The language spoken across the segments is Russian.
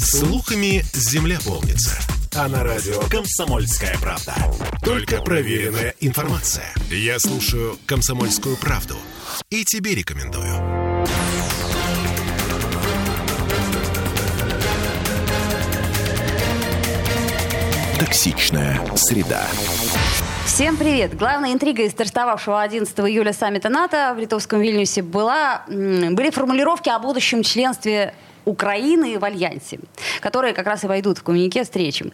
Слухами земля полнится. А на радио «Комсомольская правда». Только проверенная информация. Я слушаю «Комсомольскую правду» и тебе рекомендую. Токсичная среда. Всем привет! Главная интрига из стартовавшего 11 июля саммита НАТО в литовском Вильнюсе были формулировки о будущем членстве Украины в Альянсе, которые как раз и войдут в коммюнике встречи.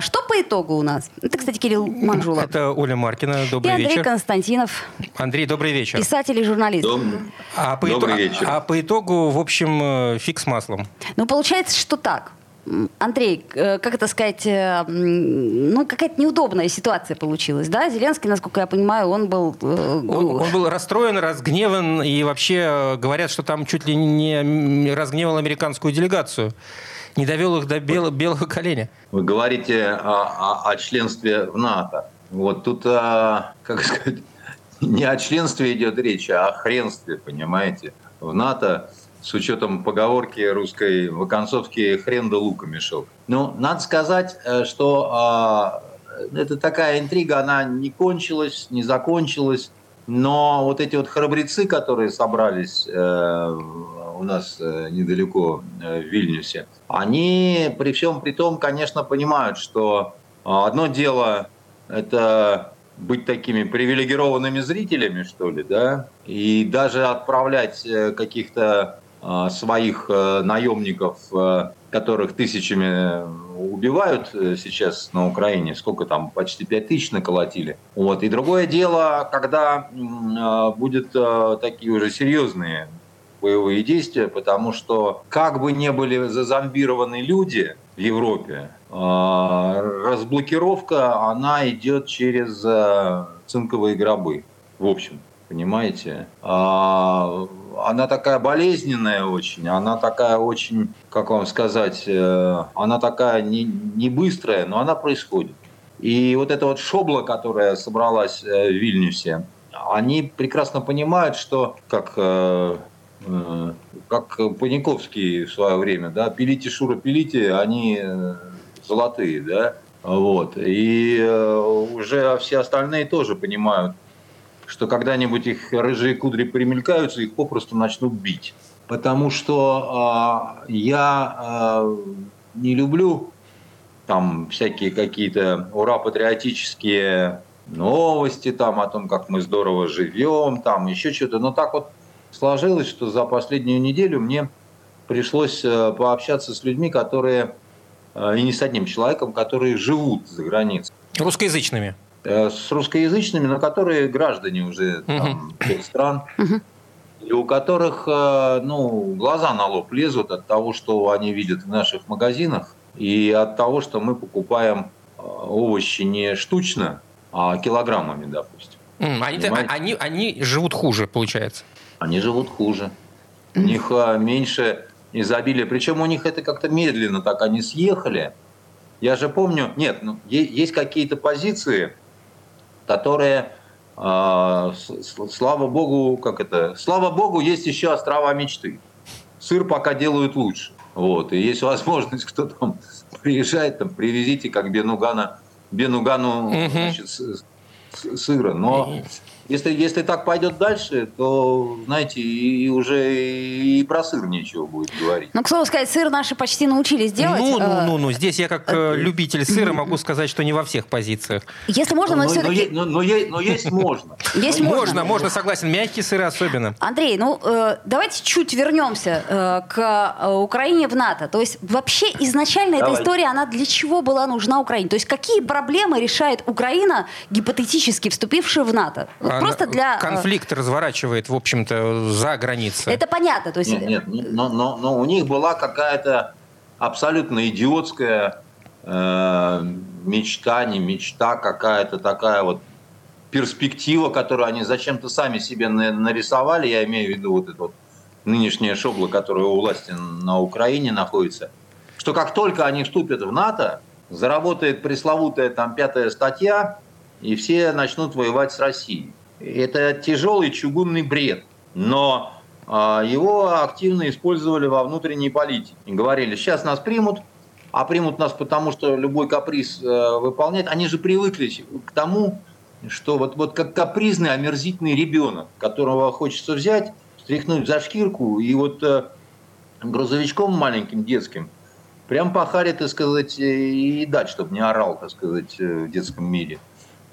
Что по итогу у нас? Это, кстати, Кирилл Манжулов. Это Оля Маркина. Добрый вечер. И Андрей Константинов. Андрей, добрый вечер. Писатель и журналист. Добрый вечер. А по итогу, в общем, фиг с маслом. Ну, получается, что так. Андрей, как это сказать, какая-то неудобная ситуация получилась, да? Зеленский, насколько я понимаю, он был расстроен, разгневан, и вообще говорят, что там чуть ли не разгневал американскую делегацию, не довел их до белого коленя. Вы говорите о членстве в НАТО. Вот тут, не о членстве идет речь, а о хренстве, понимаете, в НАТО. С учетом поговорки русской в оконцовке «хрен да лука мешок». Ну, надо сказать, что это такая интрига, она не кончилась, не закончилась. Но вот эти вот храбрецы, которые собрались у нас недалеко в Вильнюсе, они при всем при том, конечно, понимают, что одно дело – это быть такими привилегированными зрителями, что ли, да, и даже отправлять каких-то своих наемников, которых тысячами убивают сейчас на Украине, сколько там, почти 5000 наколотили. Вот. И другое дело, когда будут такие уже серьезные боевые действия, потому что как бы не были зазомбированы люди в Европе, разблокировка, она идет через цинковые гробы, в общем. Понимаете? Она такая болезненная очень, она такая очень, как вам сказать, она такая не быстрая, но она происходит. И вот эта вот шобла, которая собралась в Вильнюсе, они прекрасно понимают, что, как Паниковский в свое время, да, пилите, Шура, пилите, они золотые, да, вот. И уже все остальные тоже понимают, что когда-нибудь их рыжие кудри примелькаются, их попросту начнут бить. Потому что я не люблю там всякие какие-то ура-патриотические новости там, о том, как мы здорово живем, там еще что-то. Но так вот сложилось, что за последнюю неделю мне пришлось пообщаться с людьми, которые, и не с одним человеком, которые живут за границей. Русскоязычными. С русскоязычными, но которые граждане уже там, тех стран, и у которых глаза на лоб лезут от того, что они видят в наших магазинах, и от того, что мы покупаем овощи не штучно, а килограммами, допустим. Они живут хуже, получается. Они живут хуже. У них меньше изобилия. Причем у них это как-то медленно так они съехали. Я же помню... Нет, есть какие-то позиции, которые, слава богу, есть еще острова мечты. Сыр пока делают лучше. Вот. И есть возможность, кто там приезжает, там, привезите, как Бенугану значит, сыра. Но если так пойдет дальше, то, знаете, и уже и про сыр нечего будет говорить. Ну, к слову сказать, сыр наши почти научились делать. Здесь я как любитель сыра могу сказать, что не во всех позициях. Если можно, но все-таки... Но есть можно. Можно, согласен. Мягкие сыры особенно. Андрей, давайте чуть вернемся к Украине в НАТО. То есть вообще изначально эта история, она для чего была нужна Украине? То есть какие проблемы решает Украина, гипотетически вступившая в НАТО? Просто для... Конфликт разворачивает, в общем-то, за границей. Это понятно. То есть... Нет, но у них была какая-то абсолютно идиотская мечта, какая-то такая вот перспектива, которую они зачем-то сами себе нарисовали. Я имею в виду вот это вот нынешнее шобло, которое у власти на Украине находится. Что как только они вступят в НАТО, заработает пресловутая там 5-я статья, и все начнут воевать с Россией. Это тяжелый чугунный бред. Но его активно использовали во внутренней политике. Говорили, сейчас нас примут, а примут нас потому, что любой каприз выполняет. Они же привыкли к тому, что вот как капризный, омерзительный ребенок, которого хочется взять, стряхнуть за шкирку и вот грузовичком маленьким детским прям по харе, так сказать, и дать, чтобы не орал, так сказать, в детском мире.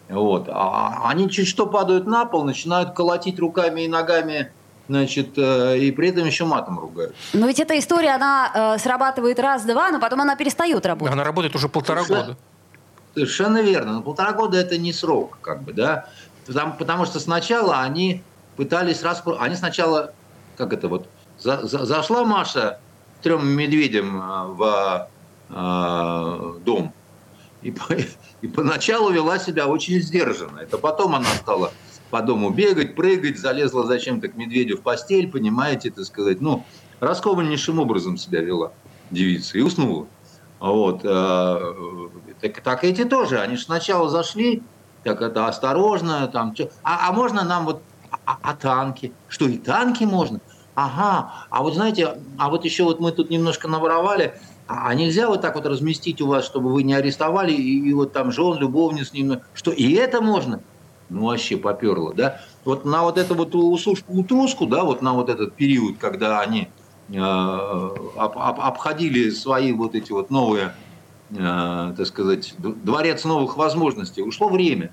Вот. А они чуть что падают на пол, начинают колотить руками и ногами, значит, и при этом еще матом ругают. Но ведь эта история, она срабатывает раз-два, но потом она перестает работать. Она работает уже полтора года. Совершенно верно. Но 1,5 года это не срок, как бы, да. Потому что сначала они пытались они сначала, как это вот, зашла Маша с 3 медведям в дом. И поначалу вела себя очень сдержанно. Это потом она стала по дому бегать, прыгать, залезла зачем-то к медведю в постель, понимаете, так сказать. Ну, раскованнейшим образом себя вела девица и уснула. Вот. Так эти тоже. Они же сначала зашли, так это осторожно. Там, а можно нам вот... А танки? Что, и танки можно? Ага. А вот знаете, а вот еще вот мы тут немножко наворовали... А нельзя вот так вот разместить у вас, чтобы вы не арестовали, и вот там жен, любовниц, что и это можно? Ну, вообще поперло, да? Вот на вот эту вот усушку-утруску, да, вот на вот этот период, когда они обходили свои вот эти вот новые, так сказать, дворец новых возможностей, ушло время.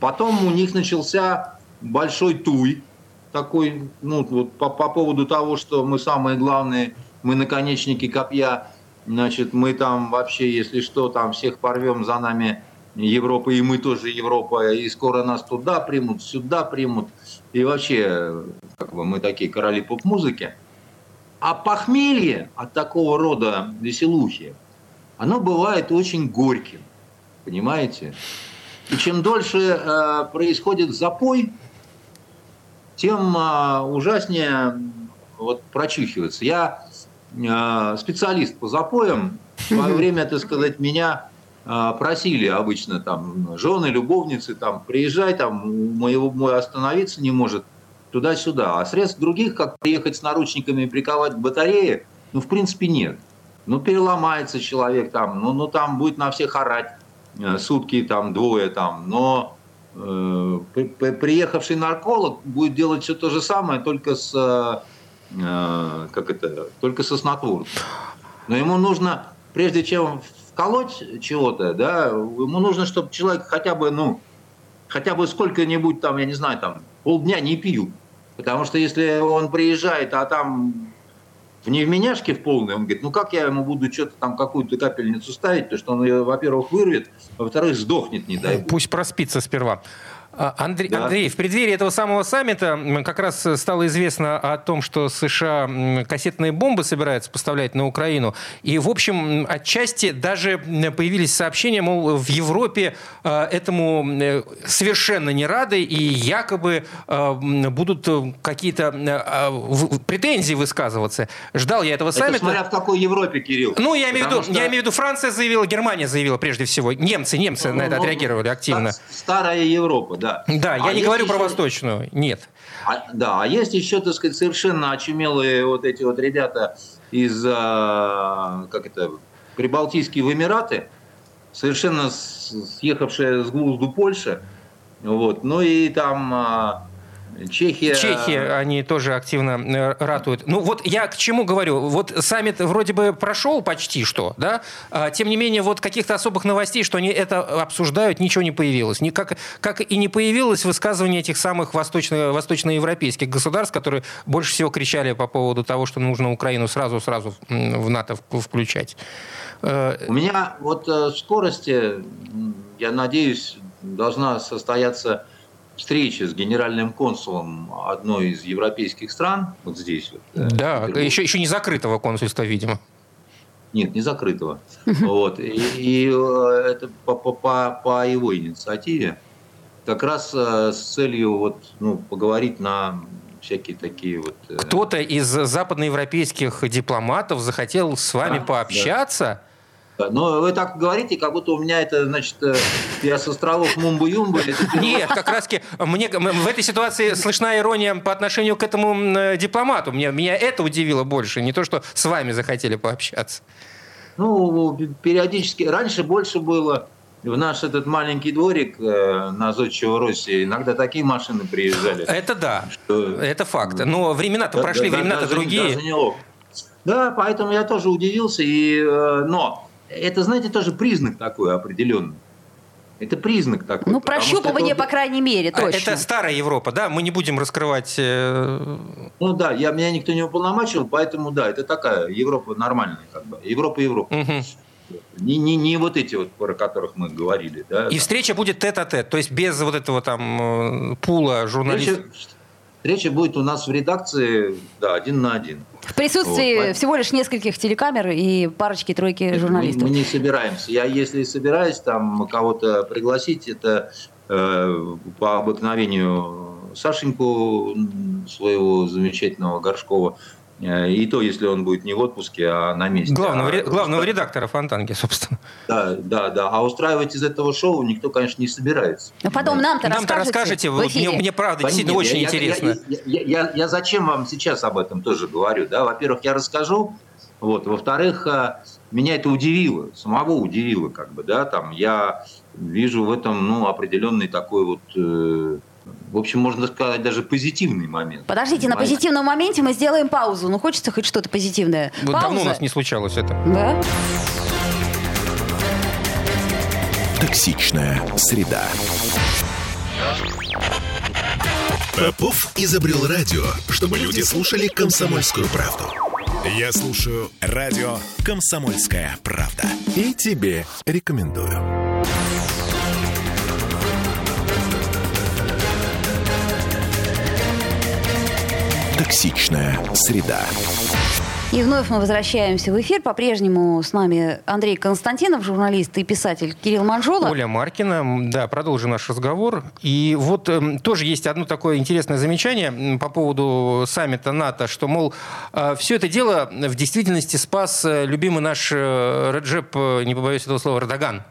Потом у них начался большой туй такой, ну, вот по поводу того, что мы самые главные... Мы наконечники копья, значит, мы там вообще, если что, там всех порвем, за нами Европа, и мы тоже Европа, и скоро нас туда примут, сюда примут, и вообще, как бы, мы такие короли поп-музыки. А похмелье от такого рода веселухи, оно бывает очень горьким, понимаете? И чем дольше происходит запой, тем ужаснее вот прочухивается. Я специалист по запоям. В свое время, так сказать, меня просили обычно там жены, любовницы, там, приезжай, там, мой остановиться не может, туда-сюда. А средств других, как приехать с наручниками и приковать к батарее, ну, в принципе, нет. Ну, переломается человек, там, ну там будет на всех орать сутки, там, двое, там, но приехавший нарколог будет делать все то же самое, только с... как это, только со снотворным. Но ему нужно, прежде чем вколоть чего-то, да, ему нужно, чтобы человек хотя бы сколько-нибудь там, я не знаю, там, полдня не пил. Потому что если он приезжает, а там в невменяшке в полной, он говорит, ну как я ему буду что-то там, какую-то капельницу ставить, потому что он ее, во-первых, вырвет, во-вторых, сдохнет, не дай бог. Пусть проспится сперва. Андрей, в преддверии этого самого саммита как раз стало известно о том, что США кассетные бомбы собираются поставлять на Украину. И, в общем, отчасти даже появились сообщения, мол, в Европе этому совершенно не рады, и якобы будут какие-то претензии высказываться. Ждал я этого саммита. Это смотря в какой Европе, Кирилл. Ну, я имею в виду, Франция заявила, Германия заявила прежде всего. Немцы на это отреагировали активно. Старая Европа, да. Да, я не говорю про восточную, нет. А есть еще, так сказать, совершенно очумелые вот эти вот ребята из, Прибалтийские в Эмираты, совершенно съехавшие с глузду Польши, вот, ну и там... Чехия, они тоже активно ратуют. Ну вот я к чему говорю. Вот саммит вроде бы прошел почти что, да? Тем не менее, вот каких-то особых новостей, что они это обсуждают, ничего не появилось. Как и не появилось высказывание этих самых восточноевропейских государств, которые больше всего кричали по поводу того, что нужно Украину сразу в НАТО включать. У меня вот в скорости, я надеюсь, должна состояться... встреча с генеральным консулом одной из европейских стран, вот здесь. Да, еще не закрытого консульства, видимо. Нет, не закрытого. Вот. И это по его инициативе, как раз с целью вот, ну, поговорить на всякие такие вот... Кто-то из западноевропейских дипломатов захотел с вами пообщаться... Но вы так говорите, как будто у меня это, значит, я с островов Мумбу-Юмбу. Нет, как раз мне в этой ситуации слышна ирония по отношению к этому дипломату. Меня это удивило больше, не то, что с вами захотели пообщаться. Ну, периодически. Раньше больше было в наш этот маленький дворик на зодчего России. Иногда такие машины приезжали. Это да, что... это факт. Но времена-то прошли, времена-то другие. Да, поэтому я тоже удивился. Но... это, знаете, тоже признак такой определенный. Это признак такой. Ну, прощупывание, по крайней мере, точно. Это старая Европа, да? Мы не будем раскрывать... Ну да, меня никто не уполномочил, поэтому да, это такая Европа нормальная, как бы. Европа. Угу. Не вот эти вот, про которых мы говорили. Да, и встреча будет тет-а-тет, то есть без вот этого там пула журналистов. Встреча будет у нас в редакции, да, 1 на 1. В присутствии всего лишь нескольких телекамер и парочки-тройки журналистов. Мы не собираемся. Я, если собираюсь там кого-то пригласить, это по обыкновению Сашеньку своего замечательного Горшкова. И то, если он будет не в отпуске, а на месте. Главного редактора Фонтанки, собственно. Да. А устраивать из этого шоу никто, конечно, не собирается. Но потом нам-то расскажете в эфире. Мне правда действительно очень интересно. Я зачем вам сейчас об этом тоже говорю? Да? Во-первых, я расскажу. Вот. Во-вторых, меня это удивило. Самого удивило. Как бы, да? Там, я вижу в этом определенный такой вот... в общем, можно сказать, даже позитивный момент. Подождите, на позитивном моменте мы сделаем паузу. Ну, хочется хоть что-то позитивное. Вот давно у нас не случалось это. Да? Токсичная среда. Попов изобрел радио, чтобы люди слушали «Комсомольскую правду». Я слушаю радио «Комсомольская правда». И тебе рекомендую. Токсичная среда. И вновь мы возвращаемся в эфир. По-прежнему с нами Андрей Константинов, журналист и писатель Кирилл Манжулов. Оля Маркина. Да, продолжим наш разговор. И вот тоже есть одно такое интересное замечание по поводу саммита НАТО, что, мол, все это дело в действительности спас любимый наш Реджеп, не побоюсь этого слова, Эрдоган,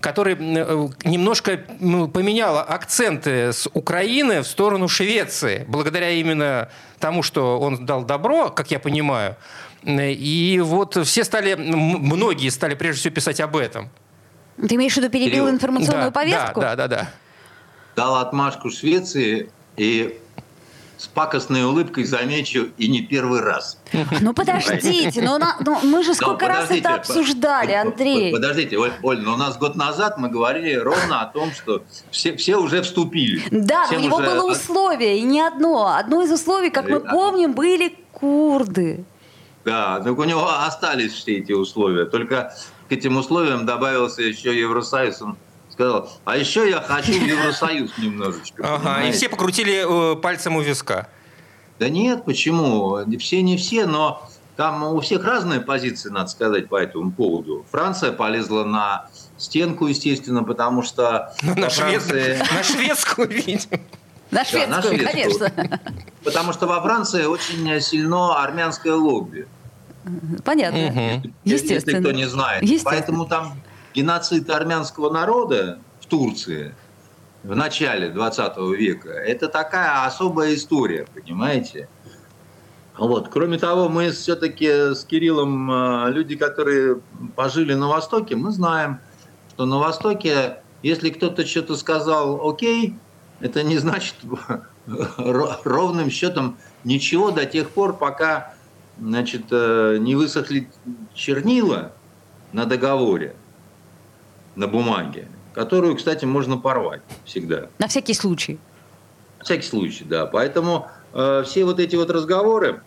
который немножко поменял акценты с Украины в сторону Швеции, благодаря именно тому, что он дал добро, как я понимаю. И вот многие стали прежде всего писать об этом. Ты имеешь в виду, перебил информационную повестку? Да. Дал отмашку Швеции и... с пакостной улыбкой замечу, и не первый раз. Ну подождите, мы же сколько раз это обсуждали, Андрей. Подождите, Оль, но у нас год назад мы говорили ровно о том, что все уже вступили. Да, у него было условие, и не одно. Одно из условий, как мы помним, были курды. Да, так у него остались все эти условия. Только к этим условиям добавился еще Евросоюз. Сказал, а еще я хочу в Евросоюз немножечко. Ага, и все покрутили пальцем у виска. Да нет, почему? Все не все, но там у всех разные позиции, надо сказать, по этому поводу. Франция полезла на стенку, естественно, потому что... На шведскую, видимо. На шведскую, конечно. Потому что во Франции очень сильно армянское лобби. Понятно. Естественно. Если кто не знает. Поэтому там... геноцид армянского народа в Турции в начале 20 века – это такая особая история, понимаете? Вот. Кроме того, мы все-таки с Кириллом, люди, которые пожили на Востоке, мы знаем, что на Востоке, если кто-то что-то сказал «окей», это не значит ровным счетом ничего до тех пор, пока, значит, не высохли чернила на договоре, на бумаге, которую, кстати, можно порвать всегда. На всякий случай. На всякий случай, да. Поэтому все вот эти вот разговоры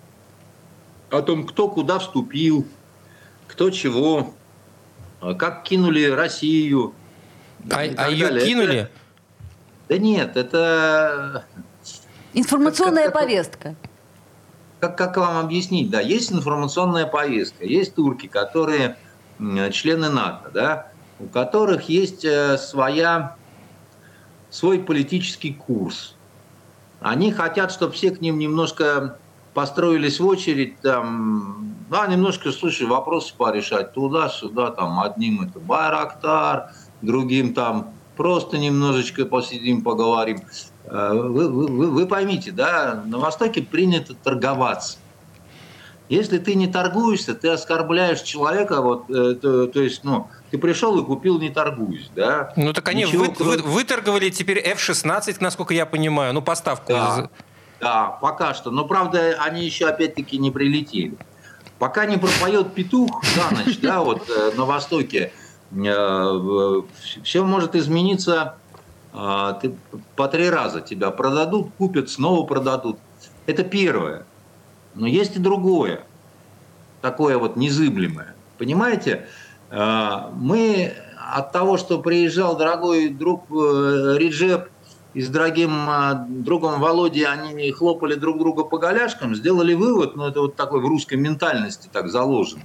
о том, кто куда вступил, кто чего, как кинули Россию. А ее далее. Кинули? Это... Да нет, это... информационная повестка. Как вам объяснить? Да, есть информационная повестка. Есть турки, которые члены НАТО, да, у которых есть свой политический курс. Они хотят, чтобы все к ним немножко построились в очередь, там, да, немножко, слушай, вопросы порешать туда-сюда, там, одним это Байрактар, другим там просто немножечко посидим, поговорим. Вы поймите, да, на Востоке принято торговаться. Если ты не торгуешься, ты оскорбляешь человека, вот, то есть, ну, ты пришел и купил, не торгуясь, да. Ну, так они выторговали теперь F-16, насколько я понимаю, ну, поставку. Да, да, пока что, но, правда, они еще, опять-таки, не прилетели. Пока не пропоет петух за ночь, да, вот, на Востоке, все может измениться по три раза. Тебя продадут, купят, снова продадут. Это первое. Но есть и другое, такое вот незыблемое. Понимаете, мы от того, что приезжал дорогой друг Реджеп и с дорогим другом Володей, они хлопали друг друга по голяшкам, сделали вывод, ну это вот такой в русской ментальности так заложено,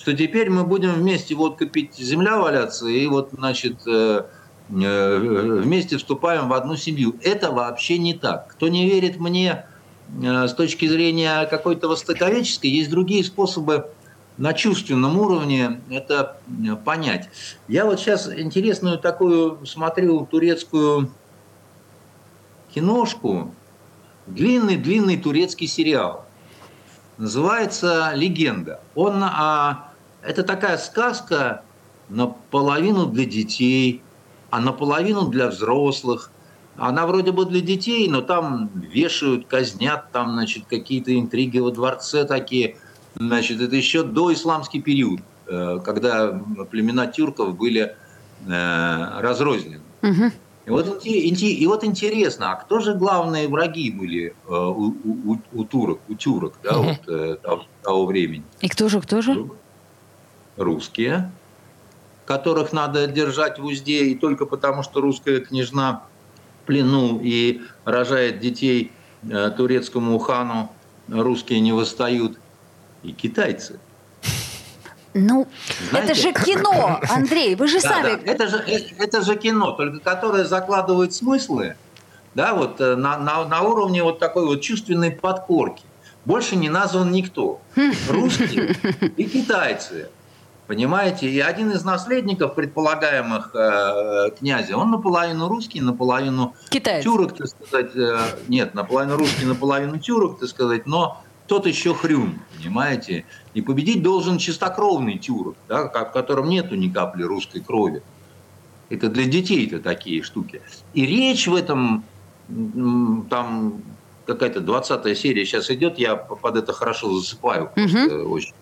что теперь мы будем вместе водка пить, земля валяться, и вот, значит, вместе вступаем в одну семью. Это вообще не так. Кто не верит мне... с точки зрения какой-то востоковедческой, есть другие способы на чувственном уровне это понять. Я вот сейчас интересную такую смотрю турецкую киношку, длинный-длинный турецкий сериал. Называется «Легенда». Это такая сказка наполовину для детей, а наполовину для взрослых. Она вроде бы для детей, но там вешают, казнят, там, значит, какие-то интриги во дворце такие. Значит, это еще доисламский период, когда племена тюрков были разрознены. Угу. И вот интересно, а кто же главные враги были у тюрок, да, угу, того времени? И кто же? Русские, которых надо держать в узде, и только потому, что русская княжна плену и рожает детей турецкому хану, русские не восстают, и китайцы. Ну, знаете, это же кино, Андрей, вы же сами... Да, это же кино, только которое закладывает смыслы, да, вот на уровне вот такой вот чувственной подкорки. Больше не назван никто. Русские и китайцы. Понимаете, и один из наследников, предполагаемых князя, он наполовину русский, наполовину китаец. Тюрок, так сказать. Нет, наполовину русский, наполовину тюрок, так сказать, но тот еще хрюн, понимаете. И победить должен чистокровный тюрок, да, в котором нету ни капли русской крови. Это для детей-то такие штуки. И речь в этом, там какая-то 20-я серия сейчас идет, я под это хорошо засыпаю, просто очень.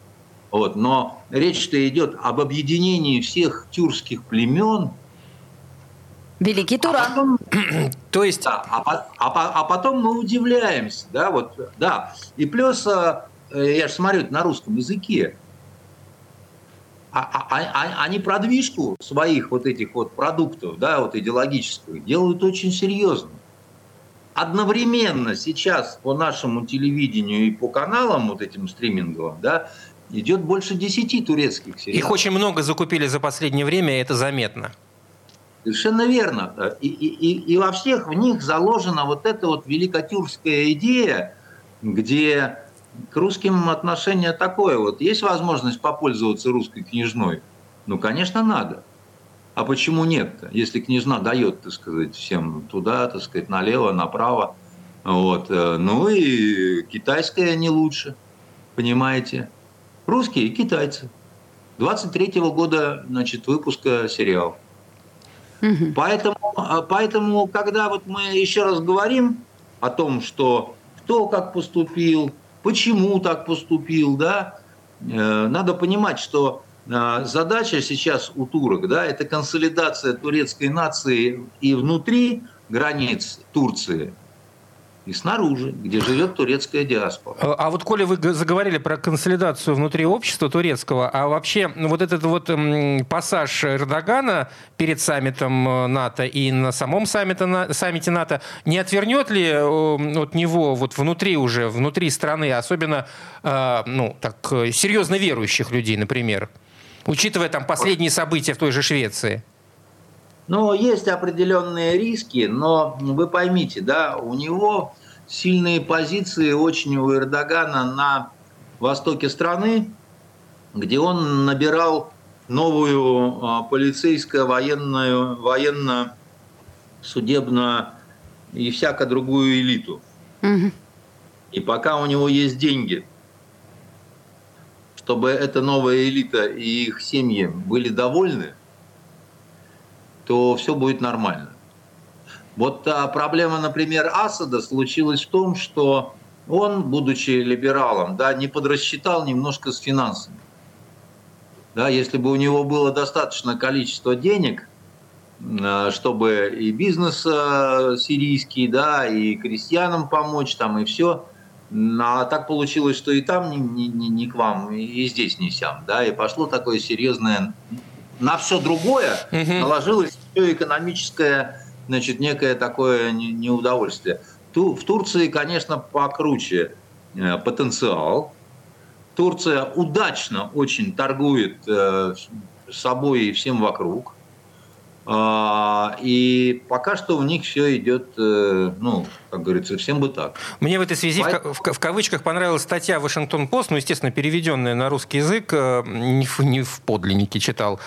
Вот, но речь-то идет об объединении всех тюркских племен. Великий Туран. То есть... А потом мы удивляемся, да, вот, да. И плюс, я же смотрю на русском языке, они продвижку своих вот этих вот продуктов, да, вот идеологическую, делают очень серьезно. Одновременно сейчас по нашему телевидению и по каналам вот этим стриминговым, да, идет больше 10 турецких сериалов. Их очень много закупили за последнее время, и это заметно. Совершенно верно. И во всех в них заложена вот эта вот великотюркская идея, где к русским отношение такое. Вот есть возможность попользоваться русской княжной? Ну, конечно, надо. А почему нет-то? Если княжна дает, так сказать, всем туда, так сказать, налево, направо. Вот. Ну и китайская не лучше, понимаете? Русские и китайцы. 23-го года, значит, выпуска сериал. Угу. Поэтому, когда вот мы еще раз говорим о том, что кто как поступил, почему так поступил, да, надо понимать, что задача сейчас у турок, да, это консолидация турецкой нации и внутри границ Турции, и снаружи, где живет турецкая диаспора. А вот, коли вы заговорили про консолидацию внутри общества турецкого, а вообще вот этот вот пассаж Эрдогана перед саммитом НАТО и на самом саммите НАТО, не отвернет ли от него вот внутри страны, особенно ну, так, серьезно верующих людей, например, учитывая там последние события в той же Швеции? Ну, есть определенные риски, но вы поймите, да, у него сильные позиции очень у Эрдогана на востоке страны, где он набирал новую полицейско-военную, военно-судебную и всяко другую элиту. Угу. И пока у него есть деньги, чтобы эта новая элита и их семьи были довольны, то все будет нормально. Вот проблема, например, Асада случилась в том, что он, будучи либералом, да, не подрасчитал немножко с финансами. Да, если бы у него было достаточно количество денег, чтобы и бизнес сирийский, да, и крестьянам помочь, там, и все. А так получилось, что и там не к вам, и здесь не сям. Да, и пошло такое серьезное... На все другое наложилось все экономическое, значит, некое такое неудовольствие. В Турции, конечно, покруче потенциал. Турция удачно очень торгует собой и всем вокруг. И пока что у них все идет, ну, как говорится, всем бы так. Мне в этой связи в кавычках понравилась статья «Вашингтон-Пост», ну, естественно, переведенная на русский язык, не в подлиннике читал,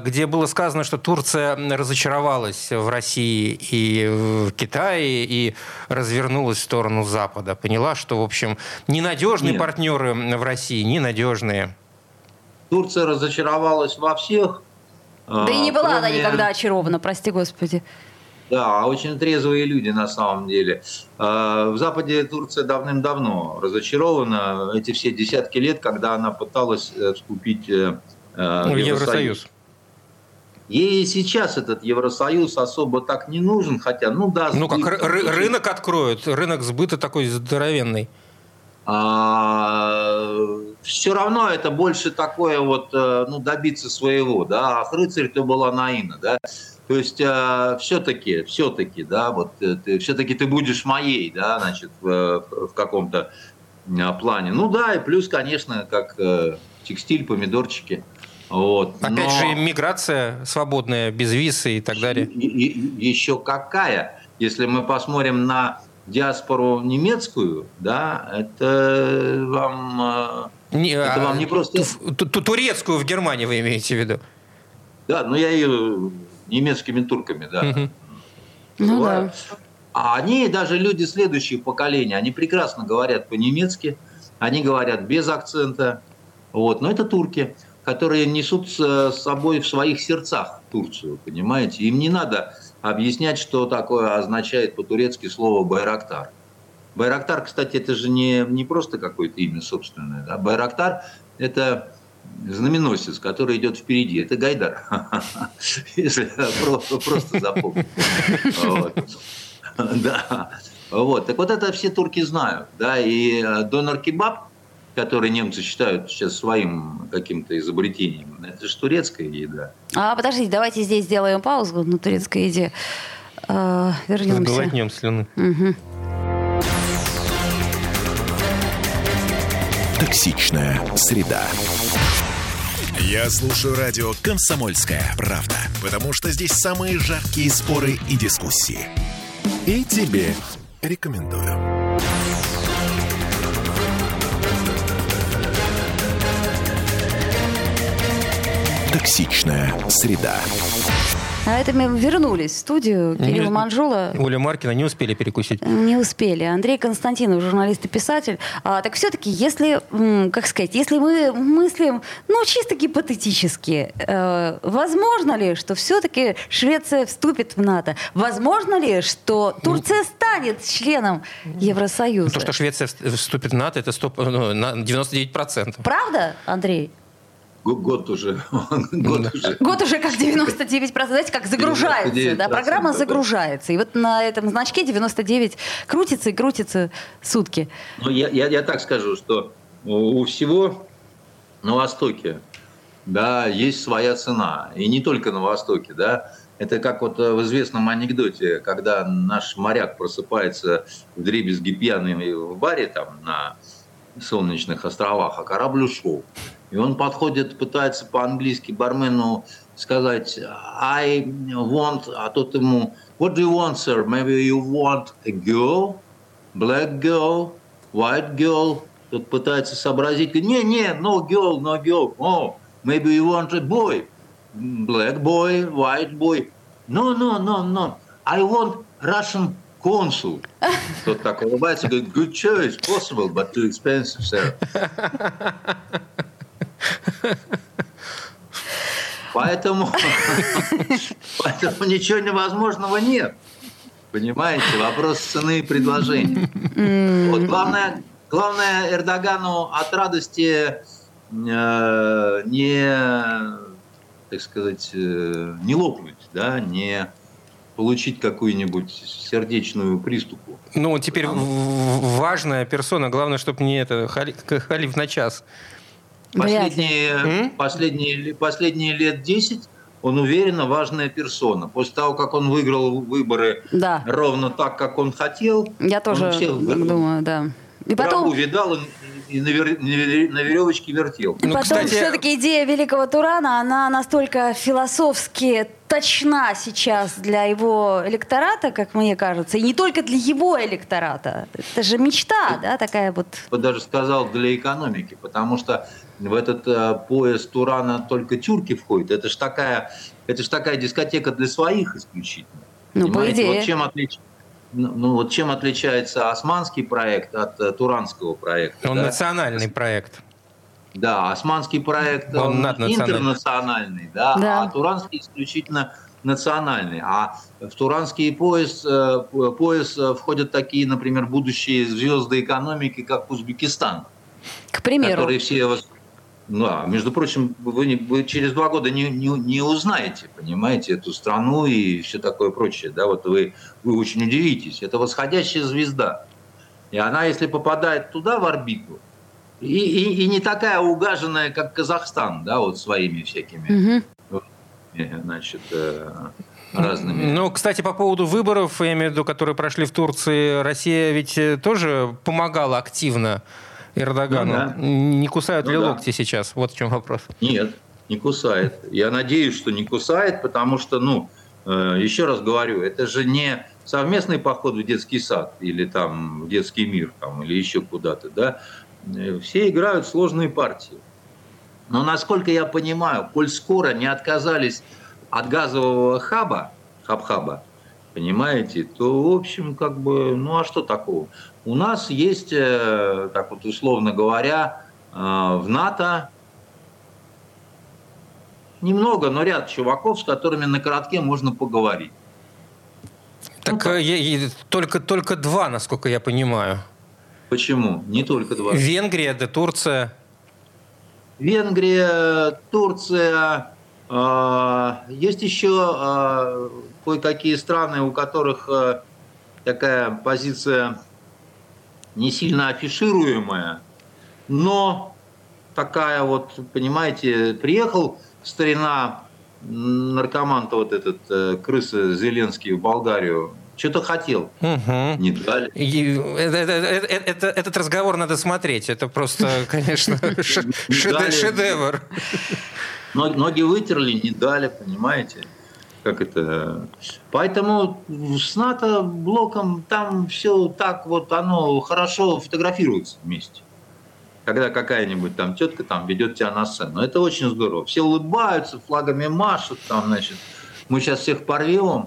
где было сказано, что Турция разочаровалась в России и в Китае и развернулась в сторону Запада. Поняла, что, в общем, ненадежные партнеры в России, ненадежные. Турция разочаровалась во всех. Да и не была она никогда очарована, прости господи. Да, очень трезвые люди на самом деле. В Западе Турция давным-давно разочарована. Эти все десятки лет, когда она пыталась вступить в Евросоюз. Ей сейчас этот Евросоюз особо так не нужен, хотя, ну да... Ну как, рынок откроют, рынок сбыта такой здоровенный. Все равно это больше такое вот, ну, добиться своего, да, ах, рыцарь ты была наина, да, то есть все-таки, да, вот все-таки ты будешь моей, да, значит, в каком-то плане. Ну да, и плюс, конечно, как текстиль, помидорчики. Вот. Опять же, миграция свободная, без визы и так далее. Еще какая, если мы посмотрим на диаспору немецкую, да, это вам не просто... Турецкую в Германии вы имеете в виду? Да, ну я ее немецкими турками, да. Угу. Ну, да. А они, даже люди следующих поколений, они прекрасно говорят по-немецки, они говорят без акцента, вот, но это турки, которые несут с собой в своих сердцах Турцию, понимаете, им не надо... объяснять, что такое означает по-турецки слово «байрактар». Байрактар, кстати, это же не просто какое-то имя собственное. Да? Байрактар – это знаменосец, который идет впереди. Это Гайдар, если просто запомнить. Так вот это все турки знают. И донер-кебаб, которые немцы считают сейчас своим каким-то изобретением. Это же турецкая еда. Подождите, давайте здесь сделаем паузу на турецкой еде. Вернемся. Сглотнем слюны. Угу. Токсичная среда. Я слушаю радио «Комсомольская правда», потому что здесь самые жаркие споры и дискуссии. И тебе рекомендую. Токсичная среда. А это мы вернулись в студию Кирилла Манжула. Оля Маркина, не успели перекусить. Не успели. Андрей Константинов, журналист и писатель. Так все-таки, если, как сказать, если мы мыслим, ну, чисто гипотетически, возможно ли, что все-таки Швеция вступит в НАТО? Возможно ли, что Турция станет членом Евросоюза? То, что Швеция вступит в НАТО, это 99%. Правда, Андрей? Год уже как 99%. Знаете, как загружается. Да, программа загружается. И вот на этом значке 99 крутится и крутится сутки. Ну, я так скажу, что у всего на Востоке, да, есть своя цена. И не только на Востоке. Да. Это как вот в известном анекдоте, когда наш моряк просыпается вдребезги пьяный в баре там, на солнечных островах, а корабль ушел. И он подходит, пытается по-английски бармену сказать «I want», а тот ему «What do you want, sir? Maybe you want a girl?» black girl, white girl. Тут пытается сообразить, не, no girl. Oh, maybe you want a boy, black boy, white boy. No. I want Russian consul. Тот так улыбается, говорит, good choice, possible, but too expensive, sir. Поэтому ничего невозможного нет. Понимаете, вопрос цены и предложения. Вот главное Эрдогану от радости не лопнуть, да, не получить какую-нибудь сердечную приступу. Ну, теперь важная персона, главное, чтобы не это халиф на час. Последние лет 10 он уверенно важная персона. После того, как он выиграл выборы ровно так, как он хотел, я тоже думаю, да. И потом увидал и на веревочке вертел. И потом все-таки идея великого Турана, она настолько философски точна сейчас для его электората, как мне кажется, и не только для его электората. Это же мечта, да, такая вот. Я бы даже сказал, для экономики, потому что в этот пояс Турана только тюрки входят. Это ж такая дискотека для своих исключительно. Ну, по идее. Вот чем отличается османский проект от туранского проекта? Он национальный проект. Да, османский проект он интернациональный, да, а туранский исключительно национальный. А в туранский пояс входят такие, например, будущие звезды экономики, как Узбекистан. К примеру. Которые все... Да, между прочим, вы через 2 года не узнаете, понимаете, эту страну и все такое прочее. Да? Вот вы очень удивитесь. Это восходящая звезда. И она, если попадает туда, в орбиту, и не такая угаженная, как Казахстан, да, вот своими всякими, разными. Ну, кстати, по поводу выборов, я имею в виду, которые прошли в Турции, Россия ведь тоже помогала активно Эрдогану. Да. Не кусают ли локти сейчас? Вот в чем вопрос. Нет, не кусает. Я надеюсь, что не кусает, потому что, еще раз говорю, это же не совместный поход в детский сад или там в детский мир, там, или еще куда-то, да. Все играют сложные партии. Но, насколько я понимаю, коль скоро не отказались от газового хаб-хаба, понимаете, то, в общем, как бы, а что такого? У нас есть, так вот условно говоря, в НАТО немного, но ряд чуваков, с которыми на коротке можно поговорить. Так. Только 2, насколько я понимаю. Почему? Не только 2. Венгрия, да Турция. Венгрия, Турция. Есть еще кое-какие страны, у которых такая позиция не сильно афишируемая, но такая вот, понимаете, приехал старина наркоман-то вот этот, крыса Зеленский в Болгарию, что-то хотел, не дали. Этот разговор надо смотреть, это просто, конечно, шедевр. Ноги вытерли, не дали, понимаете. Как это? Поэтому с НАТО блоком там все так вот оно хорошо фотографируется вместе. Когда какая-нибудь там тетка там ведет тебя на сцену. Это очень здорово. Все улыбаются, флагами машут, там, значит, мы сейчас всех порвем.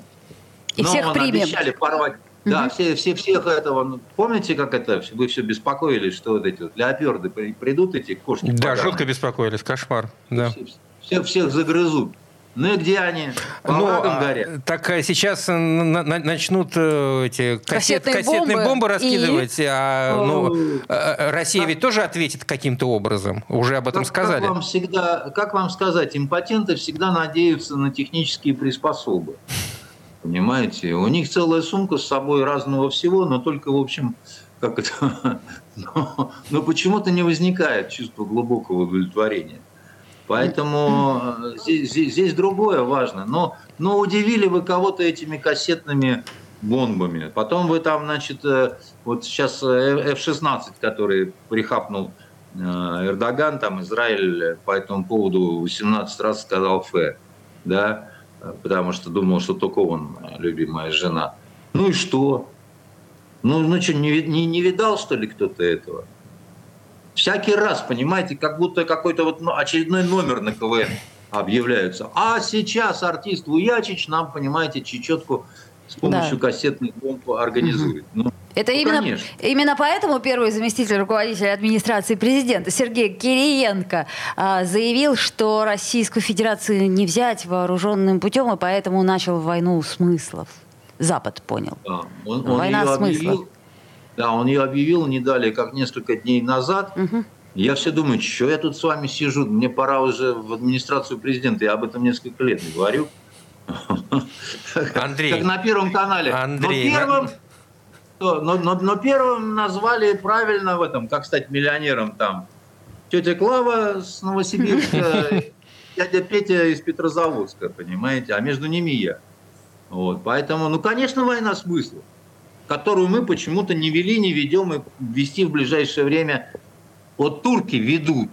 И но всех примем. Обещали порвать. Угу. Да, всех этого. Помните, как это? Вы все беспокоились, что вот эти вот леопарды придут, эти кошки. Да, поганые. Жутко беспокоились, кошмар. Да. Всех загрызут. И где они? Так сейчас начнут эти кассетные бомбы раскидывать, Россия ведь тоже ответит каким-то образом. Уже об этом сказали. Как вам сказать, импотенты всегда надеются на технические приспособы. Понимаете? У них целая сумка с собой разного всего, но только, в общем, как это... но почему-то не возникает чувство глубокого удовлетворения. Поэтому здесь другое важно. Но удивили вы кого-то этими кассетными бомбами. Потом вы там, значит, вот сейчас F-16, который прихапнул Эрдоган, там Израиль по этому поводу 18 раз сказал «фе», да, потому что думал, что только он любимая жена. Ну и что? Ну что, не видал, что ли, кто-то этого? Всякий раз, понимаете, как будто какой-то вот очередной номер на КВН объявляются. А сейчас артист Вуячич нам, понимаете, чечетку с помощью кассетных бомб организует. Ну, это именно поэтому первый заместитель руководителя администрации президента Сергей Кириенко заявил, что Российскую Федерацию не взять вооруженным путем, и поэтому начал войну смыслов. Запад понял. Да, он война смыслов. Да, он ее объявил не далее, как несколько дней назад. Угу. Я все думаю, что я тут с вами сижу, мне пора уже в администрацию президента, я об этом несколько лет говорю. Андрей. Как на Первом канале. Андрей. Но первым назвали правильно в этом, как стать миллионером там. Тетя Клава с Новосибирска, дядя Петя из Петрозаводска, понимаете, а между ними я. Вот, поэтому, конечно, война смыслов, которую мы почему-то не вели, не ведем и вести в ближайшее время. Вот турки ведут.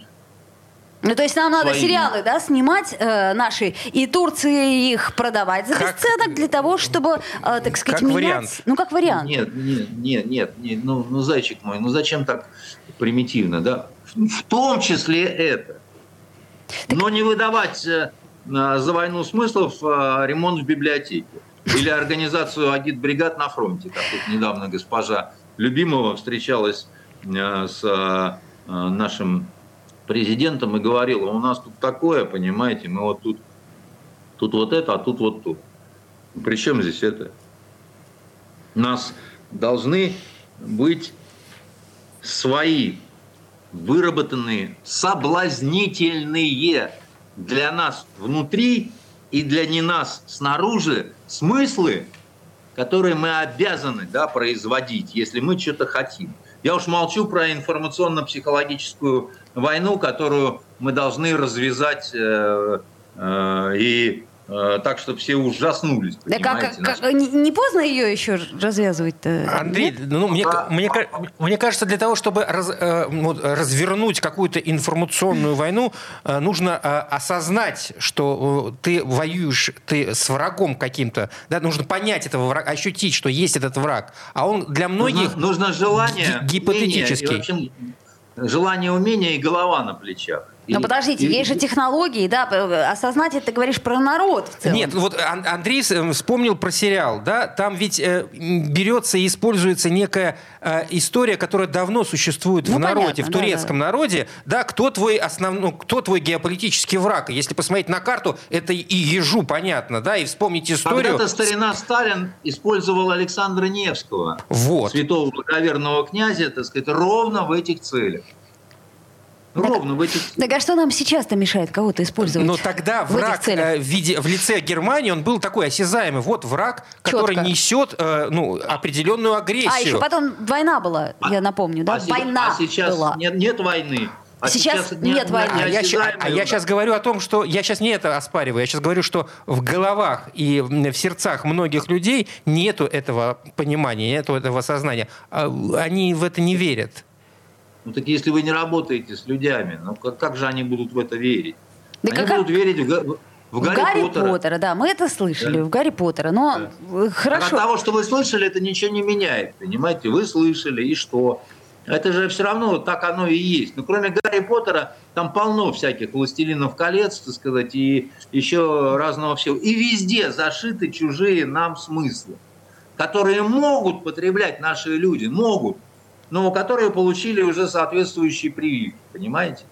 Ну, то есть нам надо сериалы, да, снимать наши, и Турции их продавать за бесценок для того, чтобы, так сказать, как менять. Вариант. Ну, как вариант. Нет. Ну, зайчик мой, зачем так примитивно, да? В том числе это. Так... Но не выдавать за войну смыслов ремонт в библиотеке. Или организацию агитбригад на фронте. Как вот недавно госпожа Любимова встречалась с нашим президентом и говорила, у нас тут такое, понимаете, мы вот тут вот это, а тут вот тут. При чем здесь это? У нас должны быть свои, выработанные, соблазнительные для нас внутри и для не нас снаружи смыслы, которые мы обязаны, да, производить, если мы что-то хотим. Я уж молчу про информационно-психологическую войну, которую мы должны развязать так, чтобы все ужаснулись. Да как не поздно ее еще развязывать-то? Андрей, мне кажется, для того, чтобы развернуть какую-то информационную войну, нужно осознать, что ты воюешь, ты с врагом каким-то. Да, нужно понять этого врага, ощутить, что есть этот враг. А он для многих нужно желание, гипотетический. Умение, и, в общем, желание, умение и голова на плечах. Но подождите, есть же технологии, да, осознать это, ты говоришь про народ в целом. Нет, вот Андрей вспомнил про сериал, да, там ведь берется и используется некая история, которая давно существует в народе, понятно, в турецком народе, да, кто твой геополитический враг, если посмотреть на карту, это и ежу понятно, да, и вспомнить историю. Когда-то старина Сталин использовал Александра Невского, вот, святого благоверного князя, так сказать, ровно в этих целях. Ровно в этих... Так а что нам сейчас-то мешает кого-то использовать? Но тогда враг в лице Германии, он был такой осязаемый. Вот враг, который несет определенную агрессию. А еще потом война была, я напомню, да? Война сейчас была. Нет войны. А сейчас нет войны. Я сейчас говорю о том, что... Я сейчас не это оспариваю. Я сейчас говорю, что в головах и в сердцах многих людей нету этого понимания, нету этого сознания. Они в это не верят. Так если вы не работаете с людьми, как же они будут в это верить? Да они будут верить в Гарри Поттера. Да, мы это слышали, да. В Гарри Поттера. Но да. Хорошо. От того, что вы слышали, это ничего не меняет, понимаете? Вы слышали, и что? Это же все равно так оно и есть. Но кроме Гарри Поттера, там полно всяких «Властелинов колец», так сказать, и еще разного всего. И везде зашиты чужие нам смыслы, которые могут потреблять наши люди, но которые получили уже соответствующие прививки, понимаете?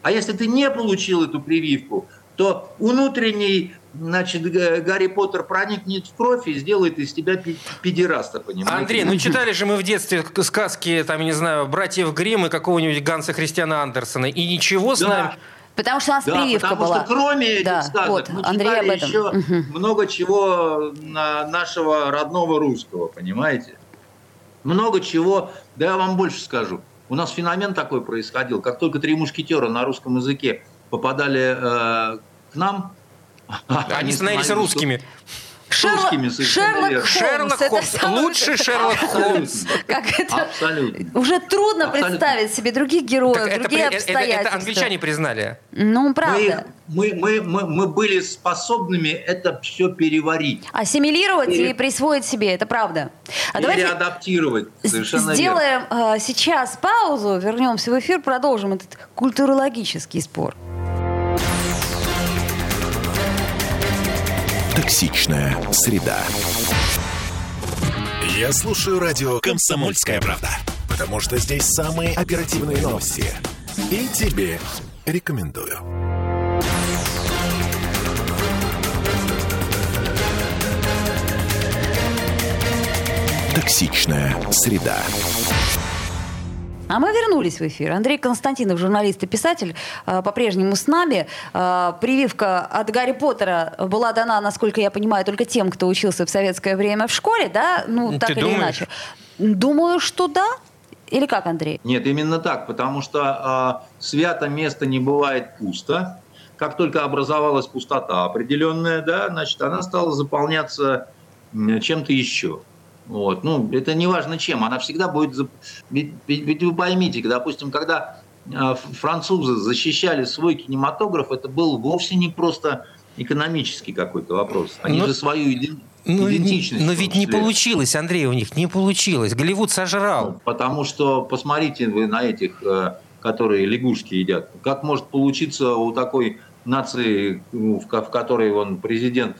А если ты не получил эту прививку, то внутренний, Гарри Поттер проникнет в кровь и сделает из тебя педераста, понимаете? Андрей, читали же мы в детстве сказки, «Братьев Гримм» и какого-нибудь Ганса Христиана Андерсена, и ничего с нами... Потому что у нас прививка была. Потому что кроме этих сказок мы читали еще много чего нашего родного русского, понимаете? Много чего, да я вам больше скажу. У нас феномен такой происходил. Как только «Три мушкетера» на русском языке попадали к нам... Они становились русскими. Шерлок Холмс. Лучший Шерлок Холмс. Абсолютно. Уже трудно представить себе других героев, другие обстоятельства. Это англичане признали. Ну, правда. Мы были способными это все переварить. Ассимилировать и присвоить себе, это правда. Переадаптировать, совершенно верно. Сделаем сейчас паузу, вернемся в эфир, продолжим этот культурологический спор. Токсичная среда. Я слушаю радио «Комсомольская правда», потому что здесь самые оперативные новости. И тебе рекомендую. Токсичная среда. А мы вернулись в эфир. Андрей Константинов, журналист и писатель, по-прежнему с нами. Прививка от Гарри Поттера была дана, насколько я понимаю, только тем, кто учился в советское время в школе, да? Ну, так или иначе. Думаю, что да. Или как, Андрей? Нет, именно так, потому что свято место не бывает пусто. Как только образовалась пустота определенная, да, значит, она стала заполняться чем-то еще. Вот. Ну, это не важно чем, она всегда будет... Ведь вы поймите, допустим, когда французы защищали свой кинематограф, это был вовсе не просто экономический какой-то вопрос. Они же свою идентичность... Но ведь не получилось, Андрей, у них не получилось. Голливуд сожрал. Ну, потому что, посмотрите вы на этих, которые лягушки едят. Как может получиться у такой нации, в которой он президент...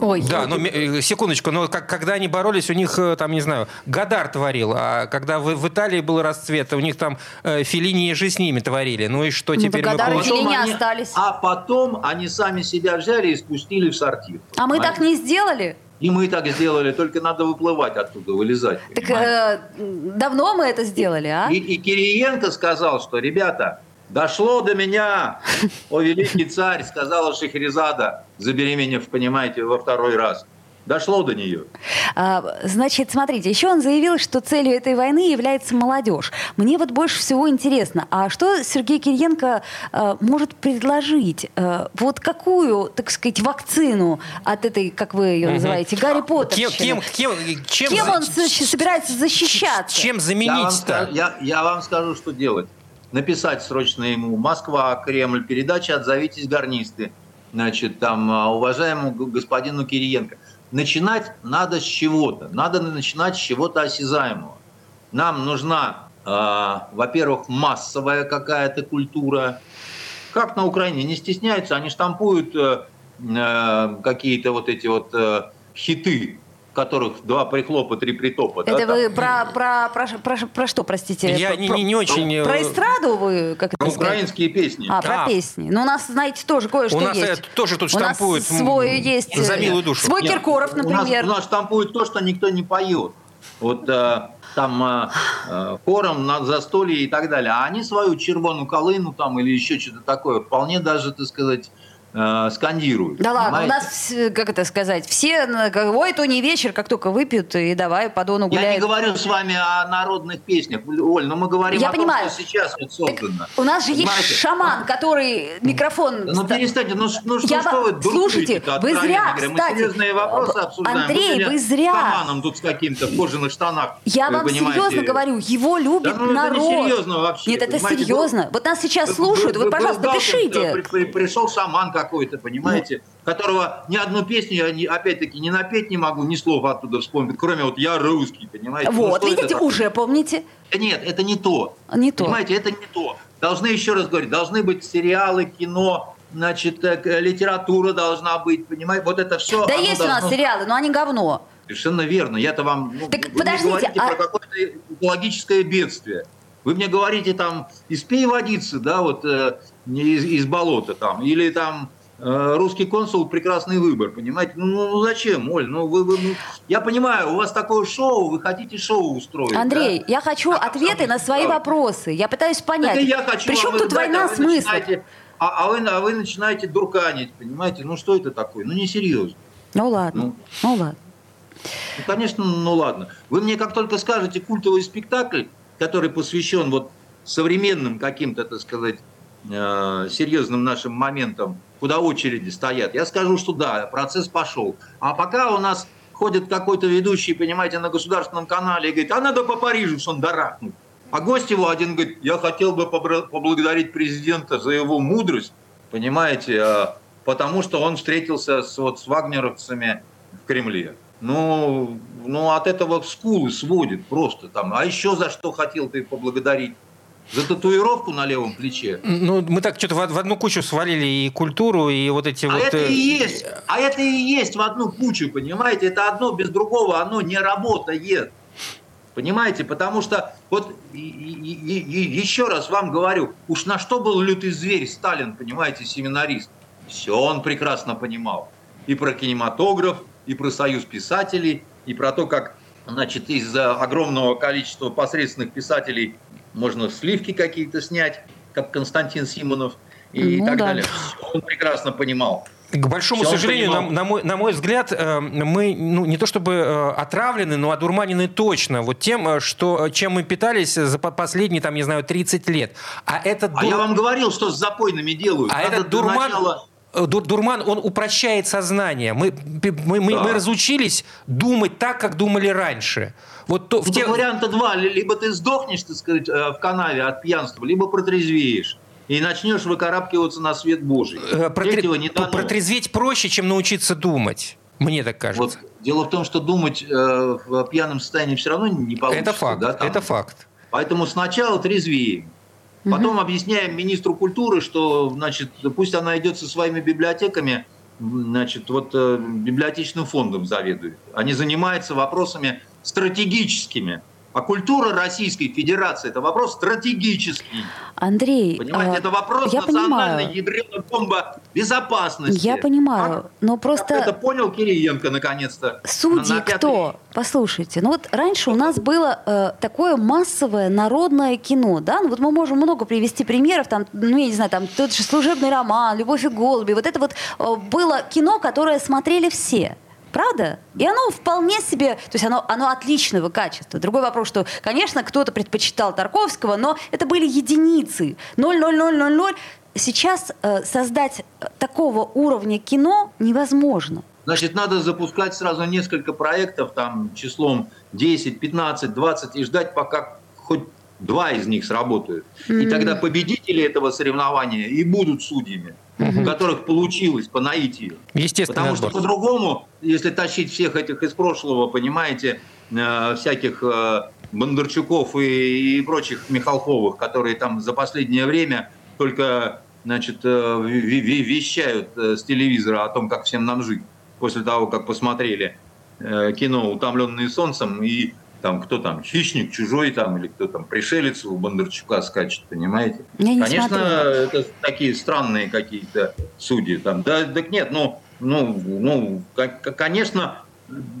Ой. Да, но секундочку, но когда они боролись, у них там, не знаю, Годар творил, а когда в Италии был расцвет, у них там Феллини и же с ними творили. Ну и что теперь? Годар и Феллини остались. А потом они сами себя взяли и спустили в сортир. А мы так не сделали? И мы так сделали, только надо выплывать оттуда, вылезать. Так давно мы это сделали, а? И Кириенко сказал, что, ребята... «Дошло до меня, о великий царь», — сказала Шахерезада, забеременев, понимаете, во второй раз. Дошло до нее. Значит, смотрите, еще он заявил, что целью этой войны является молодежь. Мне вот больше всего интересно, а что Сергей Кириенко может предложить? Вот какую, так сказать, вакцину от этой, как вы ее называете, Гарри Поттерщины? Кем он собирается защищаться? Чем заменить-то? Я вам скажу, что делать. Написать срочно ему: Москва, Кремль, передача «Отзовитесь, гарнисты», значит, там, уважаемому господину Кириенко. Начинать надо с чего-то. Надо начинать с чего-то осязаемого. Нам нужна, во-первых, массовая какая-то культура. Как на Украине? Не стесняются, они штампуют какие-то вот эти вот хиты, которых два прихлопа, три притопа. Это да, вы про что, простите? Я не очень... Про эстраду вы как-то сказали? Украинские песни. Про песни. Но у нас, знаете, тоже кое-что есть. У нас тоже тут штампуют. Свой есть. За милую душу. Свой Киркоров, например. У нас штампуют то, что никто не поет. Вот там хором на застолье и так далее. А они свою червоную калину там или еще что-то такое вполне даже, так сказать... скандируют. Да ладно, понимаете? У нас, как это сказать, все, ой, то не вечер, как только выпьют, и давай по дону гуляют. Я не говорю с вами о народных песнях, Оль, но мы говорим о том, что сейчас вот создано. У нас же есть шаман, который микрофон... Ну перестаньте, что вы дуркуете? Слушайте, вы зря, говоря. Кстати. Мы серьезные вопросы обсуждаем. Андрей, вы зря. Шаманом тут с каким-то в кожаных штанах. Я вам серьезно говорю, его любит народ. Это не серьезно вообще. Нет, это серьезно. Вот нас сейчас слушают, вот, пожалуйста, пишите. Пришел шаман, какой-то, понимаете, которого ни одну песню я, опять-таки, не напеть не могу, ни слова оттуда вспомнить, кроме вот «Я русский», понимаете. Вот, видите, уже помните. Нет, это не то. Не то. Понимаете, это не то. Должны, еще раз говорить, должны быть сериалы, кино, значит, литература должна быть, понимаете, вот это все. Да есть у нас сериалы, но они говно. Совершенно верно. Я-то вам... Так подождите, говорите про какое-то экологическое бедствие. Вы мне говорите, там, испей водицы, да, вот, из болота, там, или там русский консул, прекрасный выбор, понимаете? Ну зачем, Оль? Я понимаю, у вас такое шоу, вы хотите шоу устроить. Андрей, да? Я хочу ответы на свои вопросы. Я пытаюсь понять, при чем тут война смысла? А вы начинаете дурканить, понимаете? Ну что это такое? Ну несерьезно. Ну ладно. Ну конечно, ну ладно. Вы мне как только скажете культовый спектакль, который посвящен вот современным каким-то, так сказать, серьезным нашим моментом, куда очереди стоят, я скажу, что да, процесс пошел. А пока у нас ходит какой-то ведущий, понимаете, на государственном канале и говорит, а надо по Парижу шандарахнуть. А гость его один говорит, я хотел бы поблагодарить президента за его мудрость, понимаете, потому что он встретился с вагнеровцами в Кремле. Ну, от этого скулы сводит просто там. А еще за что хотел ты поблагодарить? За татуировку на левом плече. Ну, мы так что-то в одну кучу свалили и культуру, и вот эти вот... Это и есть в одну кучу, понимаете? Это одно без другого, оно не работает. Понимаете? Потому что, вот еще раз вам говорю, уж на что был лютый зверь Сталин, понимаете, семинарист. Все он прекрасно понимал. И про кинематограф, и про союз писателей, и про то, как, значит, из-за огромного количества посредственных писателей можно сливки какие-то снять, как Константин Симонов и так далее. Он прекрасно понимал. К большому сожалению, на мой взгляд, мы не то чтобы отравлены, но одурманены точно вот тем, чем мы питались за последние, 30 лет. Я вам говорил, что с запойными делают. А этот дурман... Дурман, он упрощает сознание. Мы разучились думать так, как думали раньше. Варианта два. Либо ты сдохнешь, так сказать, в канаве от пьянства, либо протрезвеешь. И начнешь выкарабкиваться на свет Божий. Протрезветь проще, чем научиться думать. Мне так кажется. Вот. Дело в том, что думать в пьяном состоянии все равно не получится. Это факт. Поэтому сначала трезвеем. Потом объясняем министру культуры, что, значит, пусть она идет со своими библиотеками, значит, библиотечным фондом заведует. Они занимаются вопросами стратегическими. А культура Российской Федерации – это вопрос стратегический. Андрей, понимаете, это вопрос национальной ядерной бомбы безопасности. Я понимаю, но просто… Это понял Кириенко наконец-то. Судьи кто? Послушайте, раньше у нас было такое массовое народное кино, да? Мы можем много привести примеров, тот же «Служебный роман», «Любовь и голуби». Было кино, которое смотрели все. Правда? И оно вполне себе... То есть оно отличного качества. Другой вопрос, что, конечно, кто-то предпочитал Тарковского, но это были единицы. 0,0000. Сейчас создать такого уровня кино невозможно. Значит, надо запускать сразу несколько проектов, числом 10, 15, 20, и ждать, пока хоть два из них сработают. И тогда победители этого соревнования и будут судьями. У которых получилось по наитию. Естественно. Потому что по-другому, если тащить всех этих из прошлого, понимаете, всяких Бондарчуков и прочих Михалковых, которые за последнее время только, вещают с телевизора о том, как всем нам жить. После того, как посмотрели кино «Утомленные солнцем» и... «Хищник», «Чужой» или «Пришелец» у Бондарчука скачет, понимаете? Конечно, это такие странные какие-то судьи. Конечно,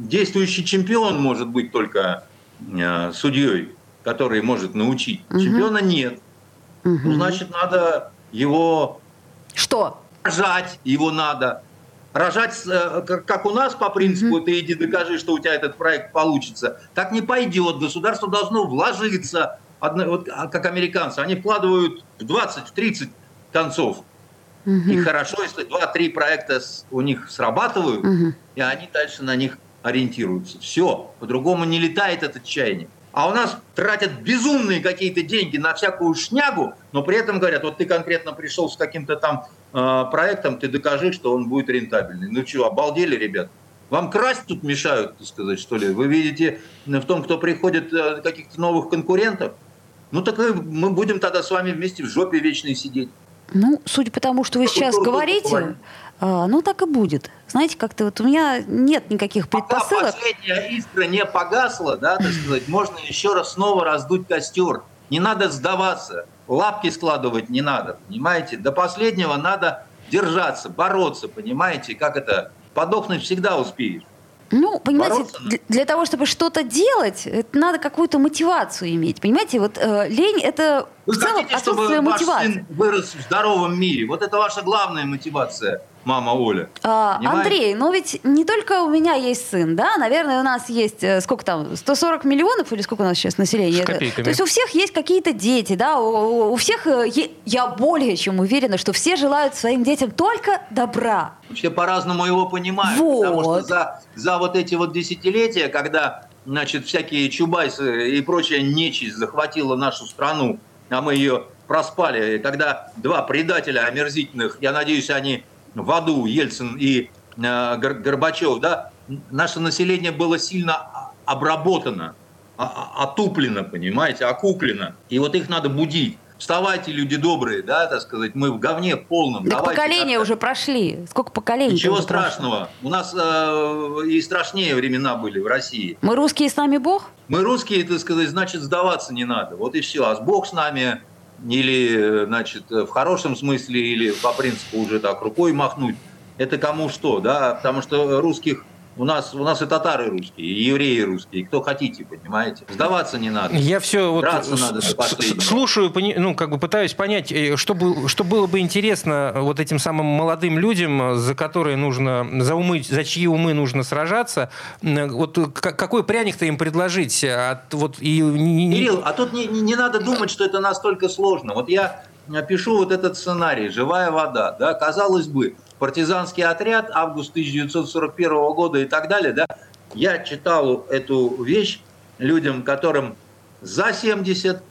действующий чемпион может быть только судьей, который может научить. Чемпиона нет. Значит, надо его... Что? Рожать его надо. Рожать, как у нас, по принципу, ты иди докажи, что у тебя этот проект получится. Так не пойдет. Государство должно вложиться, как американцы. Они вкладывают в 20-30 концов. И хорошо, если 2-3 проекта у них срабатывают, и они дальше на них ориентируются. Все. По-другому не летает этот чайник. А у нас тратят безумные какие-то деньги на всякую шнягу, но при этом говорят, ты конкретно пришел с каким-то проектом, ты докажи, что он будет рентабельный. Ну что, обалдели, ребят? Вам красть тут мешают, так сказать, что ли? Вы видите в том, кто приходит, каких-то новых конкурентов? Так мы будем тогда с вами вместе в жопе вечной сидеть. Судя по тому, что вы сейчас говорите... так и будет. Знаете, как-то у меня нет никаких предпосылок. Пока последняя искра не погасла, можно еще раз снова раздуть костер. Не надо сдаваться, лапки складывать не надо, понимаете? До последнего надо держаться, бороться, понимаете? Подохнуть всегда успеешь. Ну, понимаете, для того, чтобы что-то делать, это надо какую-то мотивацию иметь. Понимаете, вот лень – это в целом отсутствие мотивации. Вы хотите, чтобы ваш сын вырос в здоровом мире? Вот это ваша главная мотивация, мама Оля. Андрей, но ведь не только у меня есть сын, да? Наверное, у нас есть, сколько там, 140 миллионов или сколько у нас сейчас населения? С копейками. То есть у всех есть какие-то дети, да? У всех, я более чем уверена, что все желают своим детям только добра. Все по-разному его понимают, вот. Потому что за вот эти вот десятилетия, когда, значит, всякие чубайсы и прочая нечисть захватила нашу страну, а мы ее проспали, когда два предателя омерзительных, я надеюсь, они в аду, Ельцин и Горбачев, да, наше население было сильно обработано, отуплено, понимаете, окуплено, и вот их надо будить. Вставайте, люди добрые, да, так сказать, мы в говне полном. Так поколения уже прошли. Сколько поколений? Ничего страшного. Прошло? У нас и страшнее времена были в России. Мы русские, с нами Бог? Мы русские, так сказать, значит, сдаваться не надо. Вот и все. А с Бог с нами, или, значит, в хорошем смысле, или по принципу уже так рукой махнуть. Это кому что, да? Потому что русских... У нас и татары русские, и евреи русские, кто хотите, понимаете. Сдаваться не надо. Я все вот надо слушаю, ну, как бы пытаюсь понять, что было бы интересно вот этим самым молодым людям, за которые нужно, за чьи умы нужно сражаться. Вот какой пряник-то им предложить? Кирилл, а тут не надо думать, что это настолько сложно. Вот я пишу вот этот сценарий «Живая вода». Да, казалось бы, партизанский отряд, август 1941 года и так далее. Да, я читал эту вещь людям, которым за 70,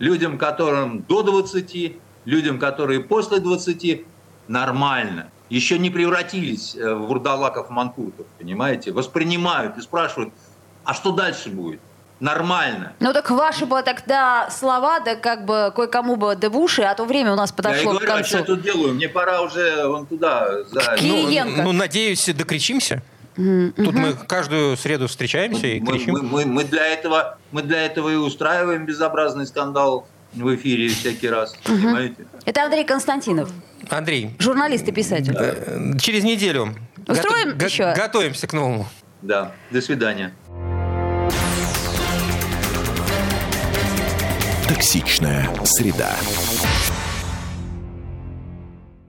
людям, которым до 20, людям, которые после 20. Нормально. Еще не превратились в вурдалаков-манкуртов, понимаете? Воспринимают и спрашивают, а что дальше будет? Нормально. Ну так ваши бы тогда слова, да как бы кое-кому бы дебуши, а то время у нас подошло к концу. Я говорю, а что я тут делаю? Мне пора уже вон туда. Кириенко. Ну, надеюсь, докричимся. Тут мы каждую среду встречаемся и кричим. Мы для этого и устраиваем безобразный скандал в эфире всякий раз, понимаете? Это Андрей Константинов. Андрей. Журналист и писатель. Да. Через неделю. Устроим еще? Готовимся к новому. Да. До свидания. Токсичная среда.